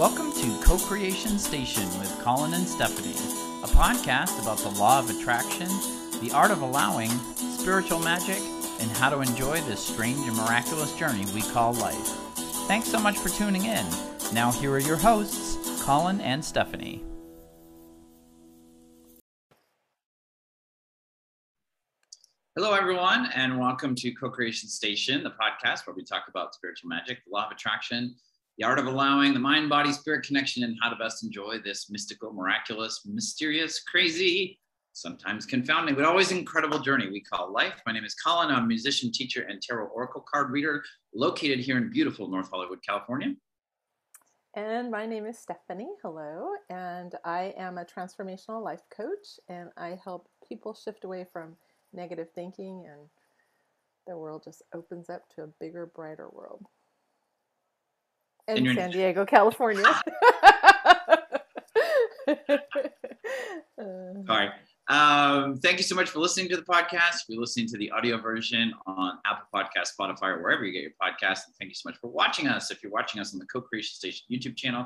Welcome to Co-Creation Station with Collin and Stephanie, a podcast about the law of attraction, the art of allowing, spiritual magic, and how to enjoy this strange and miraculous journey we call life. Thanks so much for tuning in. Now here are your hosts, Collin and Stephanie. Hello, everyone, and welcome to Co-Creation Station, the podcast where we talk about spiritual magic, the law of attraction, the art of allowing, the mind, body, spirit connection, and how to best enjoy this mystical, miraculous, mysterious, crazy, sometimes confounding, but always incredible journey we call life. My name is Collin. I'm a musician, teacher, and tarot oracle card reader located here in beautiful North Hollywood, California. And my name is Stephanie. Hello. And I am a transformational life coach, and I help people shift away from negative thinking, and the world just opens up to a bigger, brighter world. In San Diego, California. Sorry. Thank you so much for listening to the podcast. If you're listening to the audio version on Apple Podcasts, Spotify, or wherever you get your podcasts. And thank you so much for watching us. If you're watching us on the Co-Creation Station YouTube channel,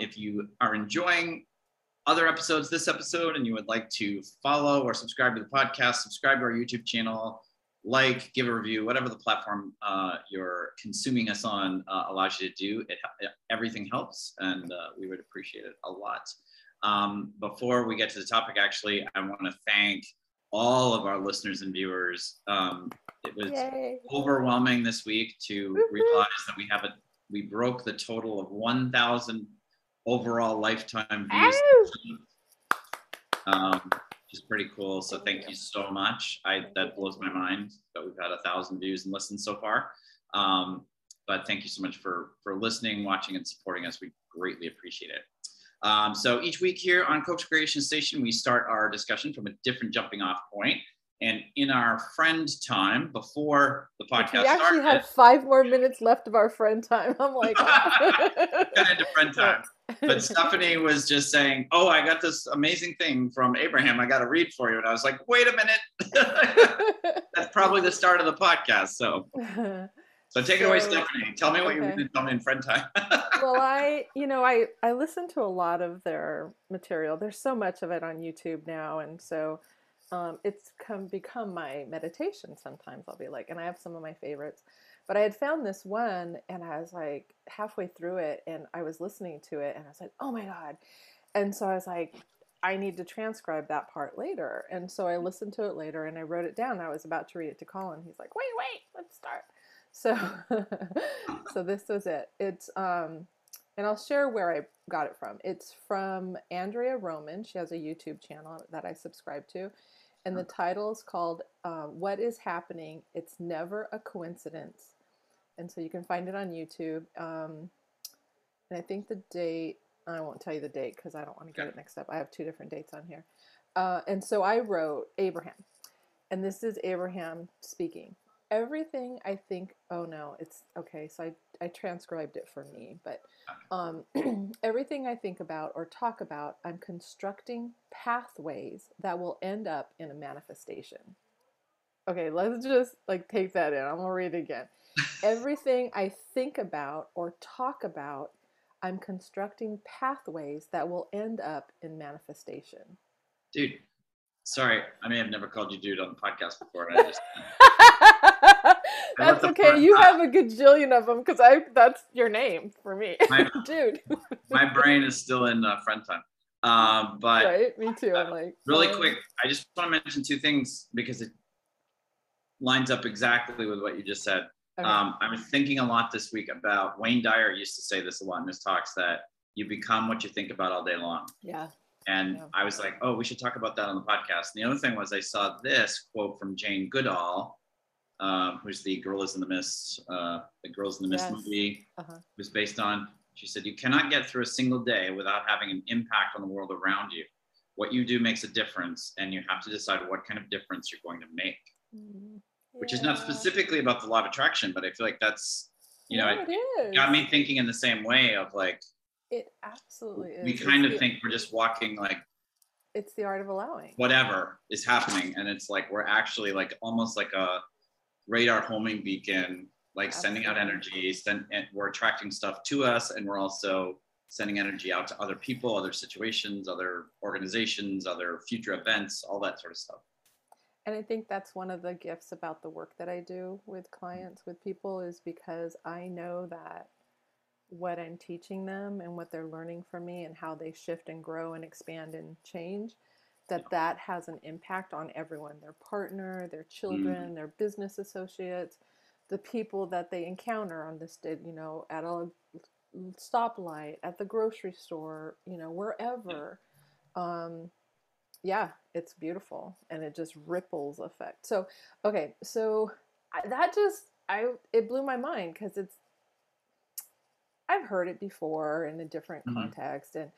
if you are enjoying other episodes, this episode, and you would like to follow or subscribe to the podcast, subscribe to our YouTube channel, like, give a review, whatever the platform you're consuming us on allows you to do. Everything helps, and we would appreciate it a lot. Before we get to the topic, actually, I want to thank all of our listeners and viewers. It was overwhelming this week to realize that we broke the total of 1,000 overall lifetime views. Which is pretty cool. So thank you so much. That blows my mind that we've had 1,000 views and listens so far. But thank you so much for listening, watching, and supporting us. We greatly appreciate it. So each week here on Co-Creation Station, we start our discussion from a different jumping off point. And in our friend time, before the podcast started, we actually had 5 more minutes left of our friend time. I'm like, got into friend time. But Stephanie was just saying, oh, I got this amazing thing from Abraham. I got to read for you. And I was like, wait a minute. That's probably the start of the podcast. So take it away, Stephanie. Tell me what you mean to tell me in friend time. Well, I listen to a lot of their material. There's so much of it on YouTube now. And so it's become my meditation. Sometimes I'll be like, and I have some of my favorites. But I had found this one, and I was like halfway through it, and I was listening to it, and I was like, oh my God. And so I was like, I need to transcribe that part later. And so I listened to it later, and I wrote it down. I was about to read it to Collin. He's like, wait, let's start. So this was it. It's, and I'll share where I got it from. It's from Andrea Roman. She has a YouTube channel that I subscribe to. And the title is called What is Happening? It's Never a Coincidence. And so you can find it on YouTube. And I think the date, I won't tell you the date because I don't want to get it mixed up. I have 2 different dates on here. And so I wrote Abraham. And this is Abraham speaking. Everything I think, oh no, it's okay. So I transcribed it for me. But everything I think about or talk about, I'm constructing pathways that will end up in a manifestation. Okay, let's just take that in. I'm going to read it again. Everything I think about or talk about, I'm constructing pathways that will end up in manifestation. Dude. Sorry, I may have never called you dude on the podcast before. And I just that's okay. You have a gajillion of them because that's your name for me, dude. My brain is still in friend time, but right, me too. I'm like really quick. I just want to mention 2 things because it lines up exactly with what you just said. Okay. I was thinking a lot this week about Wayne Dyer used to say this a lot in his talks that you become what you think about all day long. Yeah. And I was like, oh, we should talk about that on the podcast. And the other thing was I saw this quote from Jane Goodall, who's the Girls in the Mist, movie was based on. She said, you cannot get through a single day without having an impact on the world around you. What you do makes a difference, and you have to decide what kind of difference you're going to make, which is not specifically about the law of attraction, but I feel like that's, it got me thinking in the same way of it absolutely is. We kind of think we're just walking it's the art of allowing. Whatever is happening. And it's we're actually almost like a radar homing beacon, sending out energies, and we're attracting stuff to us. And we're also sending energy out to other people, other situations, other organizations, other future events, all that sort of stuff. And I think that's one of the gifts about the work that I do with clients, with people, is because I know that what I'm teaching them and what they're learning from me and how they shift and grow and expand and change, that that has an impact on everyone, their partner, their children, their business associates, the people that they encounter on this, you know, at a stoplight, at the grocery store, you know, wherever. Yeah, it's beautiful, and it just ripples effect. So, okay, so that just, it blew my mind, because it's, I've heard it before in a different context, and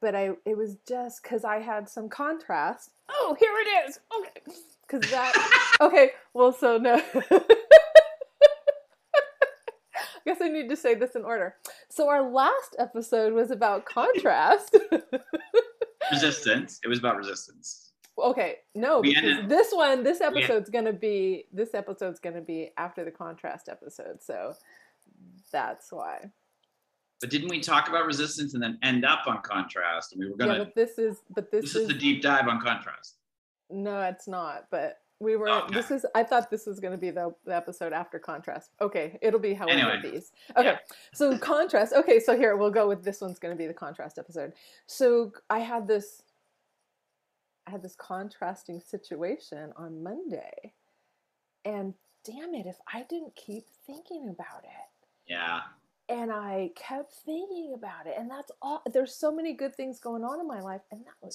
but it was just because I had some contrast. Oh, here it is. Okay, because that. Okay, well, so no. I guess I need to say this in order. So our last episode was about contrast. Resistance. It was about resistance. Okay, no, because this episode's gonna be after the contrast episode, so that's why. But didn't we talk about resistance and then end up on contrast? And we were gonna. Yeah, but this is the deep dive on contrast. No, it's not. But we were. Oh, okay. This is. I thought this was gonna be the episode after contrast. Okay, it'll be however these. Okay, yeah. So contrast. Okay, so here we'll go with this one's gonna be the contrast episode. So I had this contrasting situation on Monday, and damn it, if I didn't keep thinking about it. Yeah. And I kept thinking about it, and that's all. There's so many good things going on in my life, and that was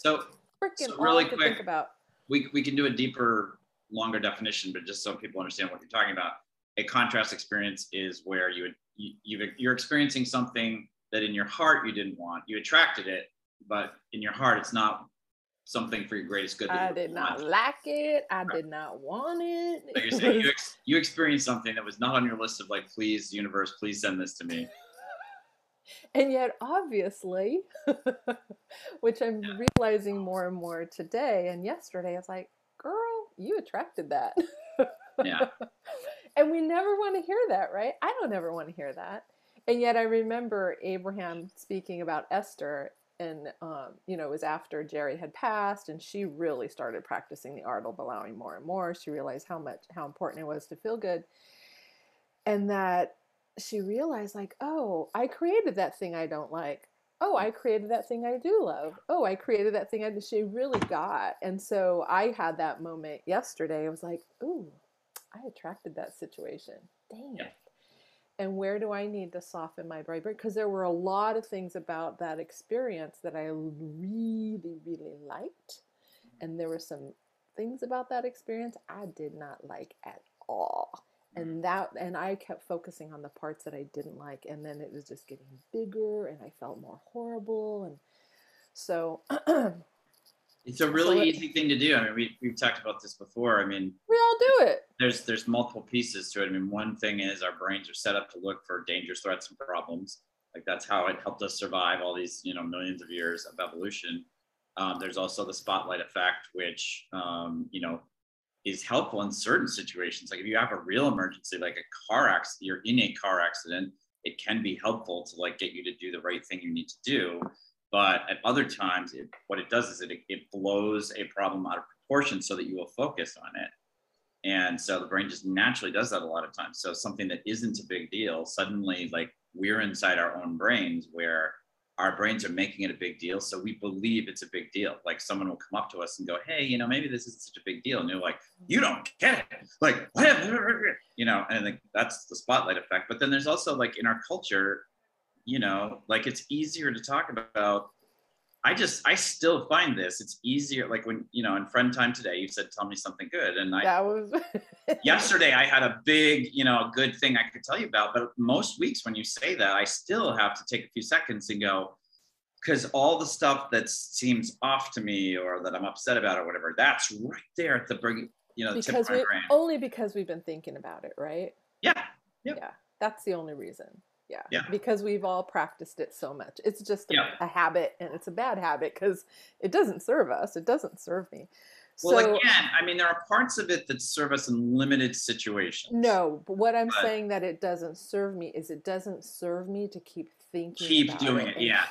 freaking all I could think about. We can do a deeper, longer definition, but just so people understand what you're talking about, a contrast experience is where you're experiencing something that in your heart you didn't want. You attracted it, but in your heart it's not something for your greatest good. I did not like it. I did not want it. Like you're saying, you experienced something that was not on your list of like, please, universe, please send this to me. And yet, obviously, which I'm realizing more and more today and yesterday, I was like, girl, you attracted that. Yeah. And we never want to hear that, right? I don't ever want to hear that. And yet I remember Abraham speaking about Esther. And, you know, it was after Jerry had passed, and she really started practicing the art of allowing more and more. She realized how important it was to feel good. And that she realized, like, oh, I created that thing I don't like. Oh, I created that thing I do love. Oh, I created that thing she really got. And so I had that moment yesterday. I was like, ooh, I attracted that situation. Dang it. And where do I need to soften my vibration? Because there were a lot of things about that experience that I really, really liked. And there were some things about that experience I did not like at all. And I kept focusing on the parts that I didn't like. And then it was just getting bigger, and I felt more horrible. And so it's a really easy thing to do. I mean, we've talked about this before. I mean, we all do it. There's multiple pieces to it. I mean, one thing is our brains are set up to look for dangers, threats, and problems. Like that's how it helped us survive all these, you know, millions of years of evolution. There's also the spotlight effect, which, you know, is helpful in certain situations. Like if you have a real emergency, like a car accident, you're in a car accident, it can be helpful to like get you to do the right thing you need to do. But at other times, what it does is it blows a problem out of proportion so that you will focus on it. And so the brain just naturally does that a lot of times. So something that isn't a big deal, suddenly like we're inside our own brains where our brains are making it a big deal. So we believe it's a big deal. Like someone will come up to us and go, hey, you know, maybe this isn't such a big deal. And you're like, you don't get it. Like, you know, and like, that's the spotlight effect. But then there's also like in our culture, you know, like it's easier to talk about. I still find this, it's easier. Like when, you know, in friend time today, you said, tell me something good. And yesterday I had a big, you know, good thing I could tell you about, but most weeks when you say that, I still have to take a few seconds and go, because all the stuff that seems off to me or that I'm upset about or whatever, that's right there at the, you know, tip of my brain. Only because we've been thinking about it, right? Yeah. Yep. Yeah. That's the only reason. Yeah. Because we've all practiced it so much. It's just a habit, and it's a bad habit because it doesn't serve us. It doesn't serve me. Well, so, again, I mean, there are parts of it that serve us in limited situations. No, but what I'm saying that it doesn't serve me is it doesn't serve me to keep thinking. Keep doing it. Yeah.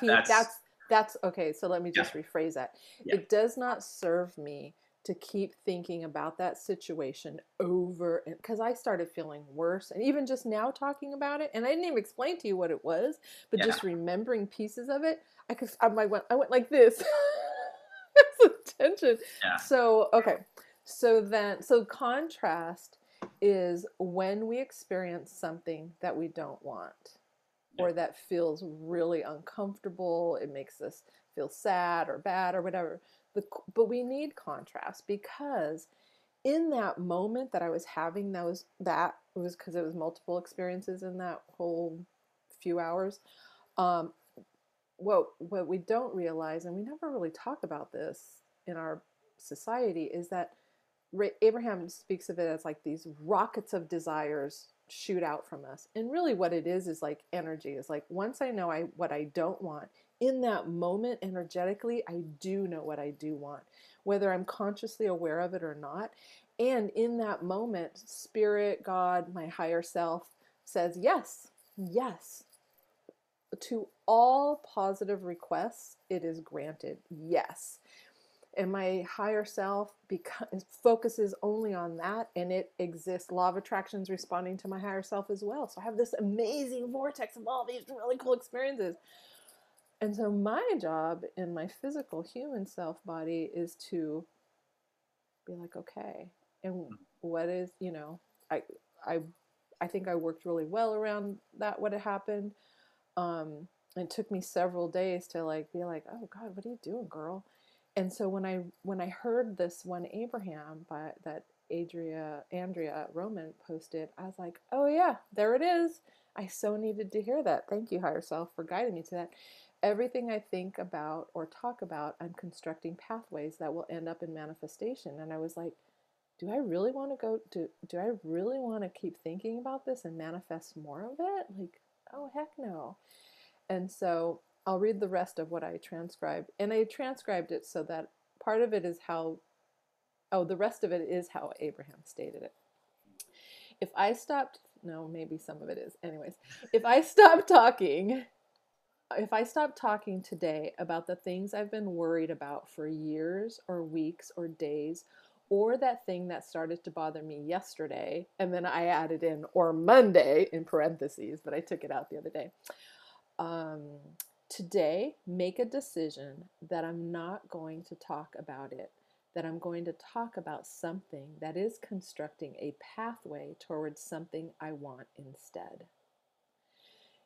That's okay. So let me just rephrase that. Yeah. It does not serve me to keep thinking about that situation over, because I started feeling worse. And even just now talking about it, and I didn't even explain to you what it was, but just remembering pieces of it, I went like this. Attention. Yeah. So, okay. So contrast is when we experience something that we don't want or that feels really uncomfortable. It makes us feel sad or bad or whatever. But we need contrast, because in that moment that I was having those, that was because it was multiple experiences in that whole few hours. What we don't realize, and we never really talk about this in our society, is that Abraham speaks of it as like these rockets of desires shoot out from us. And really what it is like energy. It's like once I know what I don't want, in that moment energetically, I do know what I do want, whether I'm consciously aware of it or not. And in that moment, spirit, God, my higher self says yes. To all positive requests, it is granted. Yes. And my higher self focuses only on that, and it exists. Law of Attraction is responding to my higher self as well. So I have this amazing vortex of all these really cool experiences. And so my job in my physical human self body is to be like, okay, and what is, you know, I think I worked really well around that, what had happened. It took me several days to like be like, oh God, what are you doing, girl? And so when I heard this one Abraham that Andrea Roman posted, I was like, oh yeah, there it is. I so needed to hear that. Thank you, higher self, for guiding me to that. Everything I think about or talk about, I'm constructing pathways that will end up in manifestation. And I was like, do I really want to go? Do I really want to keep thinking about this and manifest more of it? Like, oh, heck no. And so I'll read the rest of what I transcribed. And I transcribed it so that part of it is how, the rest of it is how Abraham stated it. If I stopped, no, maybe some of it is. Anyways, if I stopped talking today about the things I've been worried about for years or weeks or days, or that thing that started to bother me yesterday, and then I added in, or Monday, in parentheses, but I took it out the other day. Today, make a decision that I'm not going to talk about it, that I'm going to talk about something that is constructing a pathway towards something I want instead.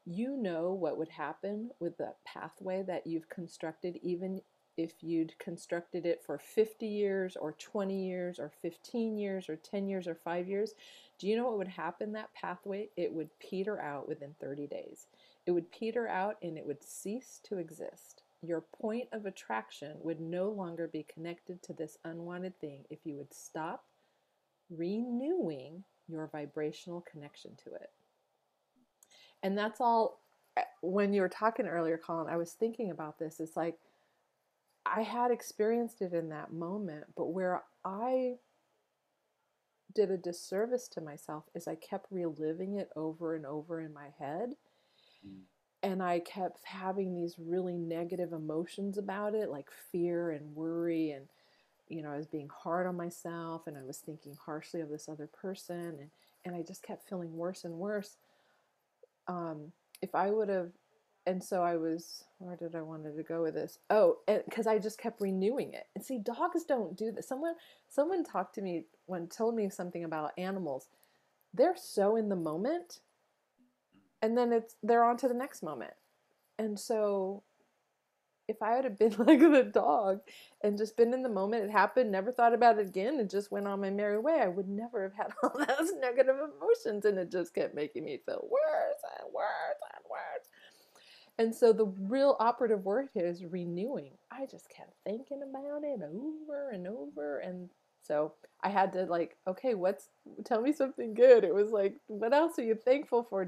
You know what would happen with the pathway that you've constructed, even if you'd constructed it for 50 years or 20 years or 15 years or 10 years or 5 years, do you know what would happen? That pathway, it would peter out within 30 days. It would peter out and it would cease to exist. Your point of attraction would no longer be connected to this unwanted thing if you would stop renewing your vibrational connection to it. And that's all. When you were talking earlier, Collin, I was thinking about this. It's like, I had experienced it in that moment, but where I did a disservice to myself is I kept reliving it over and over in my head. And I kept having these really negative emotions about it, like fear and worry. And, you know, I was being hard on myself, and I was thinking harshly of this other person. And I just kept feeling worse and worse. If I would have, and so I was, where did I wanted to go with this? Oh, because I just kept renewing it. And see, dogs don't do this. Someone talked to me, told me something about animals. They're so in the moment, and then they're on to the next moment. And so if I would have been like the dog and just been in the moment, it happened, never thought about it again, and just went on my merry way, I would never have had all those negative emotions, and it just kept making me feel worse and worse and worse. And so the real operative word here is renewing. I just kept thinking about it over and over. And so I had to like, okay, tell me something good. It was like, what else are you thankful for?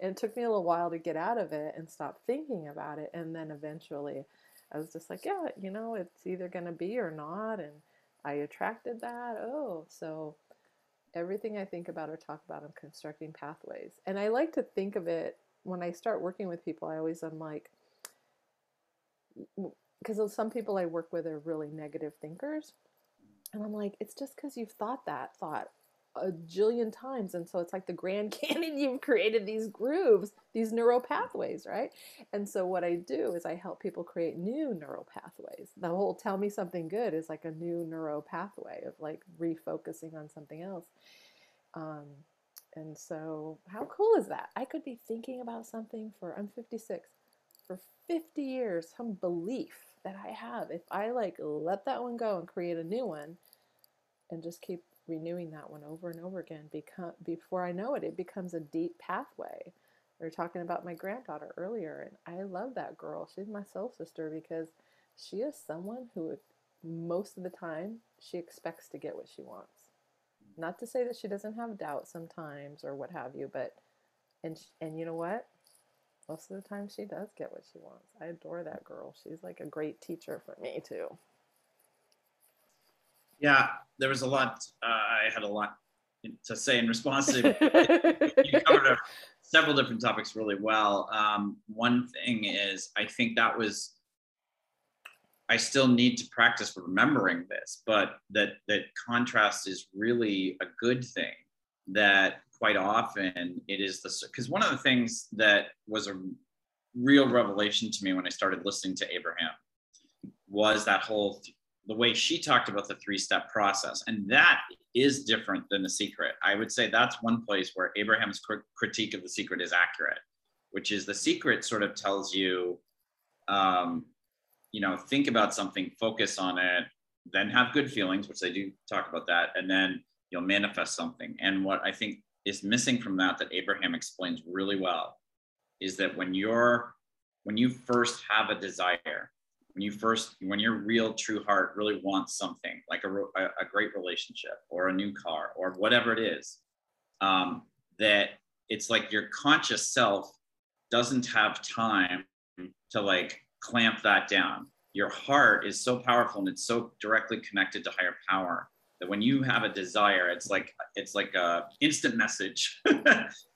And it took me a little while to get out of it and stop thinking about it. And then eventually I was just like, yeah, you know, it's either going to be or not. And I attracted that. Oh, so everything I think about or talk about, I'm constructing pathways. And I like to think of it when I start working with people, I'm like, because some people I work with are really negative thinkers. And I'm like, it's just because you've thought that thought a jillion times. And so it's like the Grand Canyon, you've created these grooves, these neural pathways, right? And so what I do is I help people create new neural pathways. The whole tell me something good is like a new neural pathway of like refocusing on something else. And so how cool is that? I could be thinking about something for, I'm 56, for 50 years, some belief that I have. If I like let that one go and create a new one and just keep renewing that one over and over again, before I know it, it becomes a deep pathway. We were talking about my granddaughter earlier, and I love that girl. She's my soul sister because she is someone who most of the time she expects to get what she wants. Not to say that she doesn't have doubt sometimes or what have you, but, and you know what? Most of the time she does get what she wants. I adore that girl. She's like a great teacher for me too. Yeah, there was a lot, I had a lot to say in response to it. You covered several different topics really well. One thing is, I think that was, I still need to practice remembering this, but that contrast is really a good thing, that quite often it is because one of the things that was a real revelation to me when I started listening to Abraham was that whole the way she talked about the three-step process. And that is different than The Secret. I would say that's one place where Abraham's critique of The Secret is accurate, which is The Secret sort of tells you, think about something, focus on it, then have good feelings, which they do talk about that, and then you'll manifest something. And what I think is missing from that Abraham explains really well, is that when you first have a desire, when your real true heart really wants something, like a great relationship or a new car or whatever it is, that it's like your conscious self doesn't have time to like clamp that down. Your heart is so powerful and it's so directly connected to higher power that when you have a desire, it's like a instant message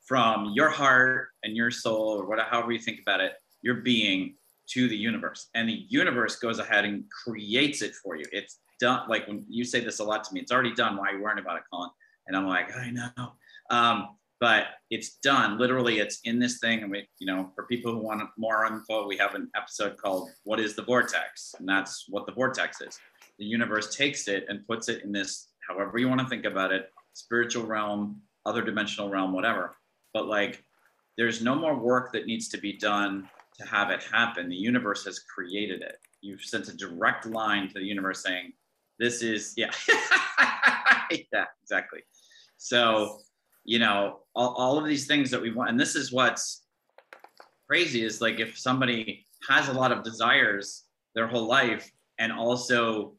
from your heart and your soul or whatever, however you think about it, your being, to the universe, and the universe goes ahead and creates it for you. It's done. Like when you say this a lot to me, it's already done. Why are you worrying about it, Collin? And I'm like, I know, but it's done. Literally, it's in this thing. And we, for people who want more info, we have an episode called "What Is the Vortex?" and that's what the vortex is. The universe takes it and puts it in this, however you want to think about it, spiritual realm, other dimensional realm, whatever. But like, there's no more work that needs to be done to have it happen. The universe has created it. You've sent a direct line to the universe saying, this is, yeah, yeah, exactly. So, all of these things that we want, and this is what's crazy is like, if somebody has a lot of desires their whole life and also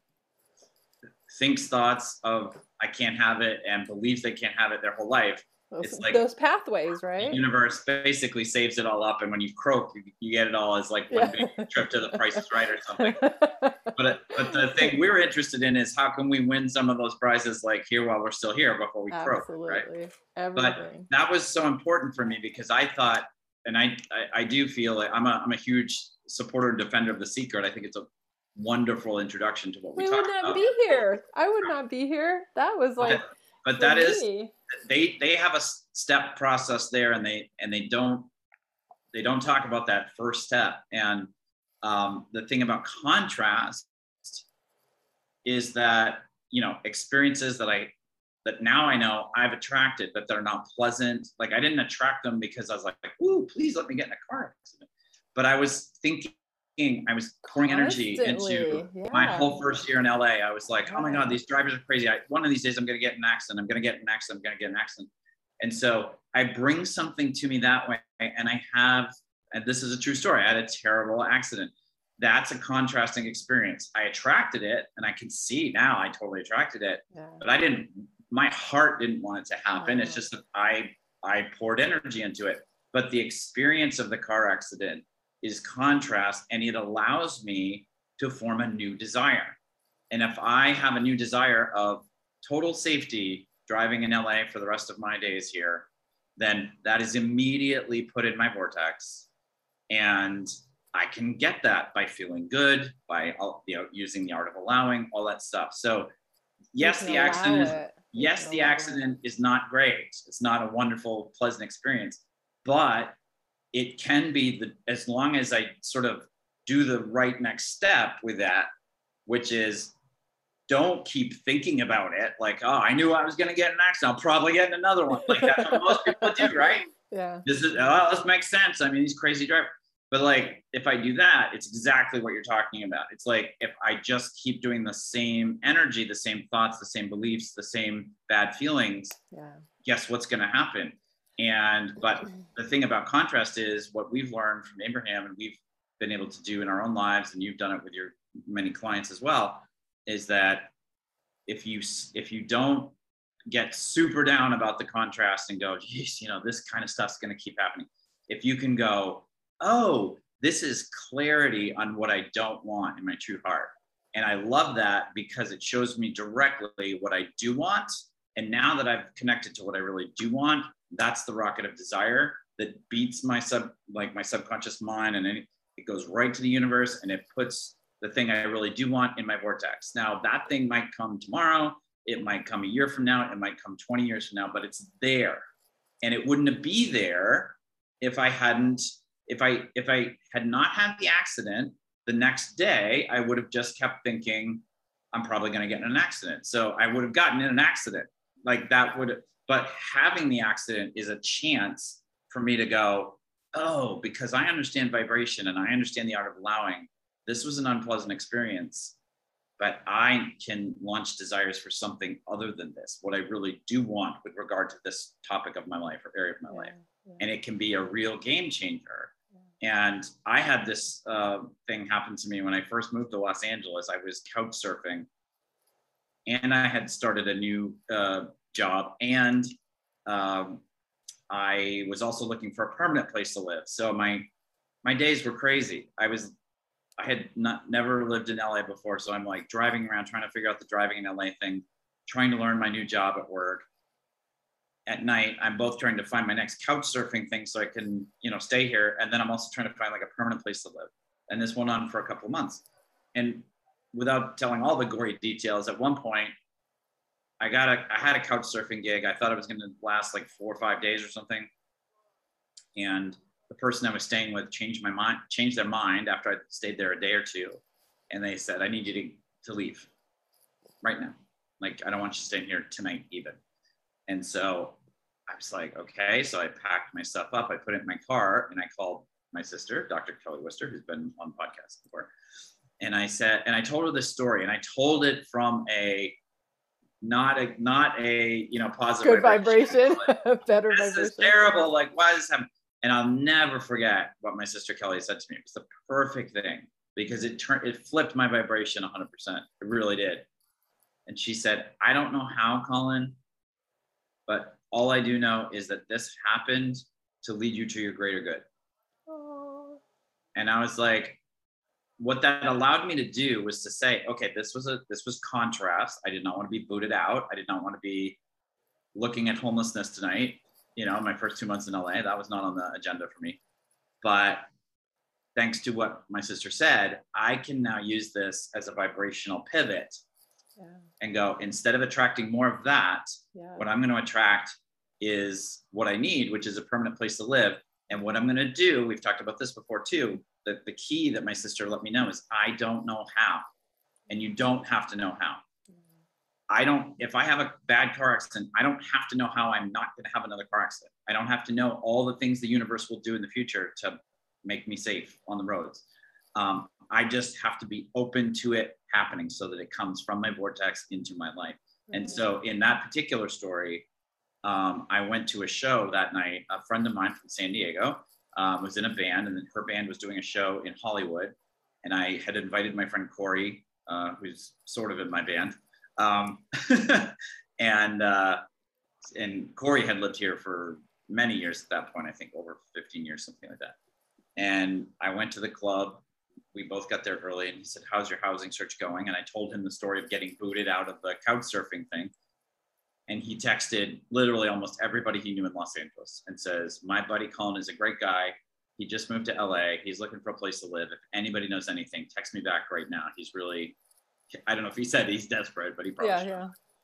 thinks thoughts of, I can't have it, and believes they can't have it their whole life, it's like those pathways, right? The universe basically saves it all up. And when you croak, you get it all as like one big trip to the Price is Right or something. But the thing we're interested in is how can we win some of those prizes like here while we're still here before we croak, right? Everything. But that was so important for me because I thought, and I do feel like I'm a huge supporter and defender of The Secret. I think it's a wonderful introduction to what we talked about. We would not be here. I would not be here. That was like... But that is, they have a step process there, and they don't talk about that first step. And the thing about contrast is that experiences that now I know I've attracted, but they're not pleasant. Like I didn't attract them because I was like, ooh, please let me get in a car accident. But I was thinking. I was pouring energy into my whole first year in LA. I was like, oh my God, these drivers are crazy. One of these days I'm going to get in an accident. I'm going to get an accident. And so I bring something to me that way. And and this is a true story. I had a terrible accident. That's a contrasting experience. I attracted it and I can see now I totally attracted it, but my heart didn't want it to happen. It's just that I poured energy into it, but the experience of the car accident is contrast, and it allows me to form a new desire. And if I have a new desire of total safety driving in LA for the rest of my days here, then that is immediately put in my vortex. And I can get that by feeling good, by, you know, using the art of allowing, all that stuff. So yes, the accident is, yes, the accident is not great. It's not a wonderful, pleasant experience, but it can be, the, as long as I sort of do the right next step with that, which is don't keep thinking about it. Like, oh, I knew I was going to get an accident. I'll probably get another one. Like, that's what most people do, right? Yeah. This is, oh, this makes sense. I mean, he's crazy driver. But like, if I do that, it's exactly what you're talking about. It's like, if I just keep doing the same energy, the same thoughts, the same beliefs, the same bad feelings, yeah, guess what's going to happen? And, but the thing about contrast is what we've learned from Abraham, and we've been able to do in our own lives, and you've done it with your many clients as well, is that if you don't get super down about the contrast and go, geez, you know, this kind of stuff's going to keep happening. If you can go, oh, this is clarity on what I don't want in my true heart. And I love that because it shows me directly what I do want. And now that I've connected to what I really do want, that's the rocket of desire that beats my subconscious mind, and it goes right to the universe, and it puts the thing I really do want in my vortex. Now that thing might come tomorrow, it might come a year from now, it might come 20 years from now, but it's there. And it wouldn't be there if I had not had the accident. The next day, I would have just kept thinking, I'm probably going to get in an accident. So I would have gotten in an accident. Like that would, but having the accident is a chance for me to go, oh, because I understand vibration and I understand the art of allowing, this was an unpleasant experience, but I can launch desires for something other than this, what I really do want with regard to this topic of my life or area of my life. Yeah. And it can be a real game changer. Yeah. And I had this thing happen to me when I first moved to Los Angeles. I was couch surfing and I had started a new job, and I was also looking for a permanent place to live. So my days were crazy. I had never lived in LA before. So I'm like driving around, trying to figure out the driving in LA thing, trying to learn my new job at work. At night, I'm both trying to find my next couch surfing thing so I can, you know, stay here. And then I'm also trying to find like a permanent place to live. And this went on for a couple of months. And without telling all the gory details, at one point, I had a couch surfing gig. I thought it was going to last like 4 or 5 days or something. And the person I was staying with changed their mind after I stayed there a day or two. And they said, I need you to leave right now. Like, I don't want you staying here tonight even. And so I was like, okay. So I packed my stuff up, I put it in my car, and I called my sister, Dr. Kelly Worcester, who's been on the podcast before. And I said, and I told her this story, and I told it from not a, you know, positive good vibration, like, better this vibration. This is terrible. Like, why does this happen? And I'll never forget what my sister Kelly said to me. It was the perfect thing because it flipped my vibration 100%. It really did. And she said, I don't know how, Collin, but all I do know is that this happened to lead you to your greater good. Aww. And I was like, what that allowed me to do was to say, okay, this was contrast. I did not want to be booted out. I did not want to be looking at homelessness tonight. You know, my first 2 months in LA, that was not on the agenda for me. But thanks to what my sister said, I can now use this as a vibrational pivot. Yeah. And go, instead of attracting more of that, yeah, what I'm going to attract is what I need, which is a permanent place to live. And what I'm going to do, we've talked about this before too, that the key that my sister let me know is I don't know how, and you don't have to know how. If I have a bad car accident, I don't have to know how I'm not going to have another car accident. I don't have to know all the things the universe will do in the future to make me safe on the roads. I just have to be open to it happening so that it comes from my vortex into my life. Mm-hmm. And so in that particular story, I went to a show that night. A friend of mine from San Diego was in a band, and her band was doing a show in Hollywood. And I had invited my friend Corey, who's sort of in my band. And Corey had lived here for many years at that point, I think over 15 years, something like that. And I went to the club. we both got there early, and he said, how's your housing search going? And I told him the story of getting booted out of the couch surfing thing. And he texted literally almost everybody he knew in Los Angeles and says, my buddy Collin is a great guy. He just moved to LA. He's looking for a place to live. If anybody knows anything, text me back right now. He's really, I don't know if he said he's desperate, but he probably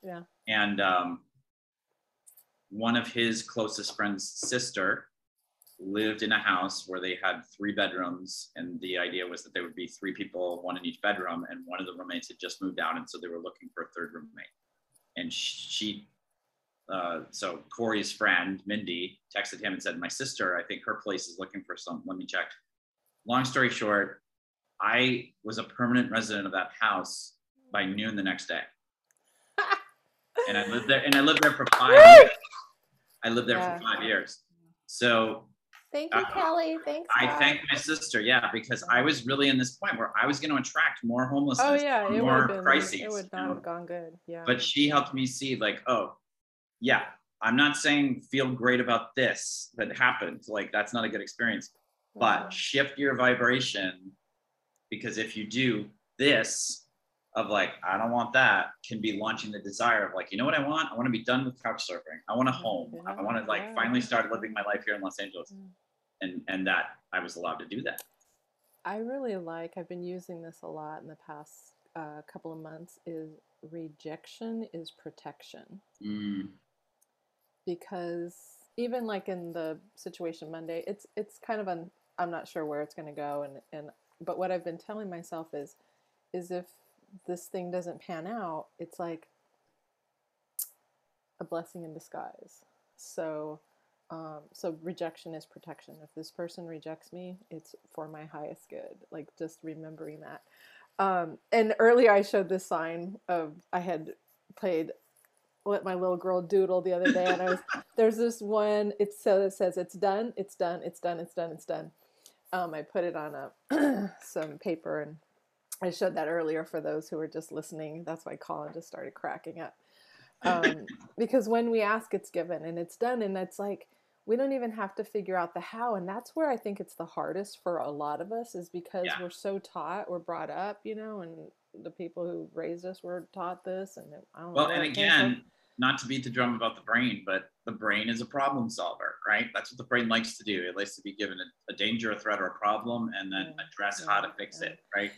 Yeah. And one of his closest friend's sister lived in a house where they had 3 bedrooms, and the idea was that there would be 3 people, 1 in each bedroom, and one of the roommates had just moved out, and so they were looking for a 3rd roommate. And she so Corey's friend Mindy texted him and said, my sister, I think her place is looking for some, let me check. Long story short, I was a permanent resident of that house by noon the next day. And I lived there, and I lived there for 5 years. I lived there for 5 years. So thank you, Kelly. Thanks. I thank my sister, because I was really in this point where I was going to attract more homelessness, more crises. It would not have gone good. Yeah. But she helped me see, like, I'm not saying feel great about this that happened. Like, that's not a good experience. But shift your vibration, because if you do this, of like, I don't want that, can be launching the desire of like, you know what I want? I want to be done with couch surfing. I want a home. I want to like finally start living my life here in Los Angeles. And that I was allowed to do that. I really like, I've been using this a lot in the past couple of months, is rejection is protection. Because even like in the situation Monday, it's kind of, I'm not sure where it's going to go. But what I've been telling myself is if this thing doesn't pan out, it's like a blessing in disguise. So rejection is protection. If this person rejects me, it's for my highest good. Like, just remembering that. And earlier I showed this sign of, I had played Let My Little Girl Doodle the other day, and there's this one, it says, it's done, it's done, it's done, it's done, it's done. I put it on some paper, and I showed that earlier for those who were just listening. That's why Collin just started cracking up. Because when we ask, it's given and it's done. And it's like, we don't even have to figure out the how. And that's where I think it's the hardest for a lot of us, is because we're so taught, we're brought up, and the people who raised us were taught this. And I don't know. And again, not to beat the drum about the brain, but the brain is a problem solver, right? That's what the brain likes to do. It likes to be given a danger, a threat, or a problem, and then address how to fix it, right?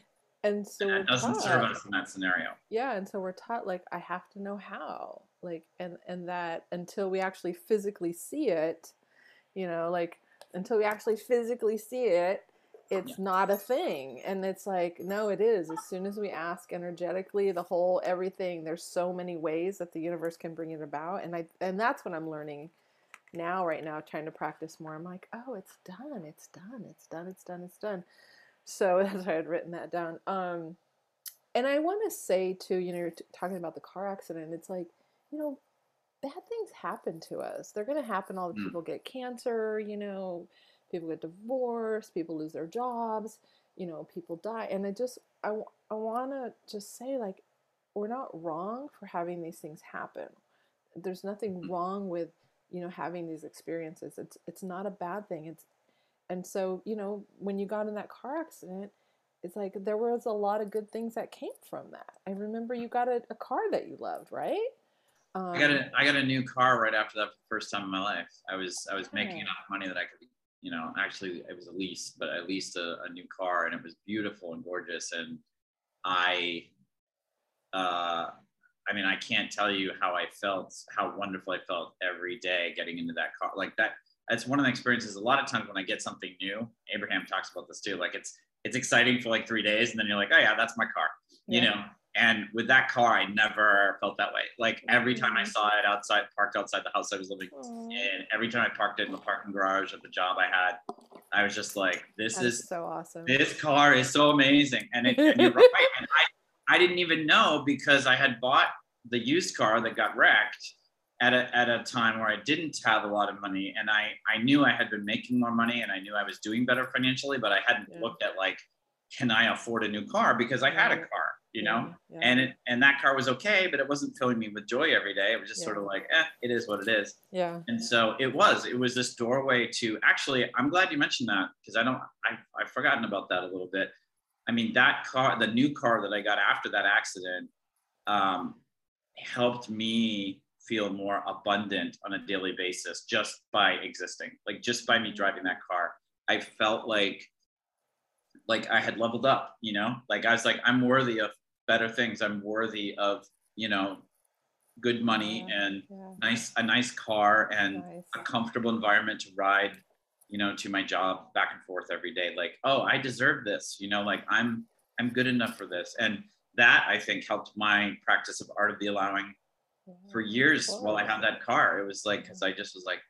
And so it doesn't serve us in that scenario. Yeah. And so we're taught, like, I have to know how, like, and that until we actually physically see it, it's not a thing. And it's like, no, it is. As soon as we ask energetically, the whole, everything, there's so many ways that the universe can bring it about. And that's what I'm learning now, right now, trying to practice more. I'm like, oh, it's done. It's done. It's done. It's done. It's done. So that's why I had written that down. And I want to say too, you're talking about the car accident. It's like, bad things happen to us. They're going to happen. All the people get cancer, people get divorced, people lose their jobs, people die. And I want to just say, like, we're not wrong for having these things happen. There's nothing wrong with, having these experiences. It's not a bad thing. And so, when you got in that car accident, it's like there was a lot of good things that came from that. I remember you got a car that you loved, right? I got a new car right after that for the first time in my life. I was making enough money that I could, actually it was a lease, but I leased a new car, and it was beautiful and gorgeous. And I can't tell you how wonderful I felt every day getting into that car like that. That's one of the experiences. A lot of times when I get something new, Abraham talks about this too. Like it's exciting for like 3 days, and then you're like, oh yeah, that's my car, . And with that car, I never felt that way. Like every time I saw it parked outside the house I was living in, every time I parked it in the parking garage of the job I had, I was just like, this is so awesome. This car is so amazing. And you're right. And I didn't even know, because I had bought the used car that got wrecked at a time where I didn't have a lot of money, and I knew I had been making more money, and I knew I was doing better financially, but I hadn't looked at like, can I afford a new car? Because I had a car, . Yeah. And that car was okay, but it wasn't filling me with joy every day. It was just sort of like, it is what it is. Yeah. And so it was this doorway to, actually, I'm glad you mentioned that, because I've forgotten about that a little bit. I mean, that car, the new car that I got after that accident, helped me feel more abundant on a daily basis just by existing. Like, just by me driving that car, I felt like I had leveled up, you know, like I was like, I'm worthy of better things. I'm worthy of, you know, good money and a nice car and a comfortable environment to ride, you know, to my job back and forth every day. Like, oh, I deserve this, you know, like I'm good enough for this. And that, I think, helped my practice of Art of the Allowing for years while I had that car. It was like, because I just was like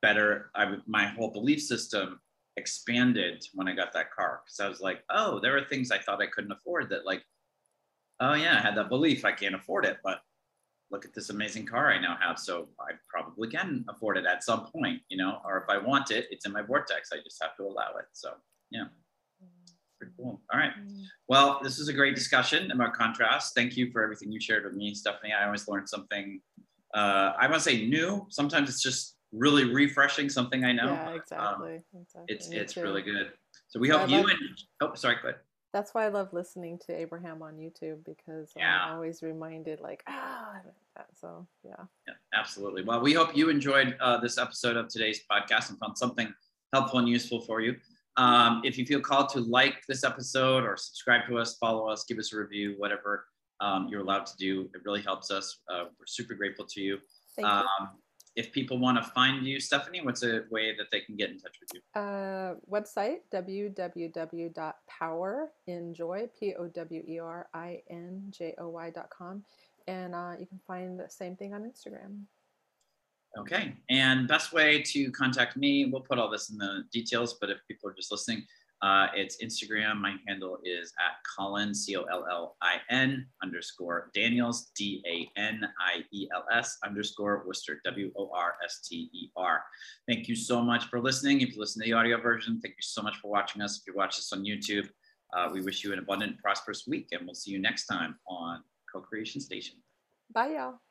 better. My whole belief system expanded when I got that car, because I was like, oh, there are things I thought I couldn't afford that, like, oh yeah, I had that belief I can't afford it, but look at this amazing car I now have, so I probably can afford it at some point, you know, or if I want it, it's in my vortex, I just have to allow it. So yeah, pretty cool. All right, well, this was a great discussion about contrast. Thank you for everything you shared with me, Stephanie. I always learned something, I want to say new, sometimes it's just really refreshing something I know. Yeah, exactly. It's really good. So we hope you and, oh, sorry, go ahead. That's why I love listening to Abraham on YouTube, because I'm always reminded, like, I like that. So, yeah. Absolutely. Well, we hope you enjoyed this episode of today's podcast and found something helpful and useful for you. If you feel called to like this episode or subscribe to us, follow us, give us a review, whatever you're allowed to do, it really helps us. We're super grateful to you. Thank you. If people want to find you, Stephanie, what's a way that they can get in touch with you? Website, powerinjoy.com. And you can find the same thing on Instagram. Okay. And best way to contact me, we'll put all this in the details, but if people are just listening, it's Instagram. My handle is at Collin, Collin_Daniels, Daniels, _Worster, WORSTER. Thank you so much for listening. If you listen to the audio version, thank you so much for watching us. If you watch this on YouTube, we wish you an abundant, prosperous week, and we'll see you next time on Co-Creation Station. Bye, y'all.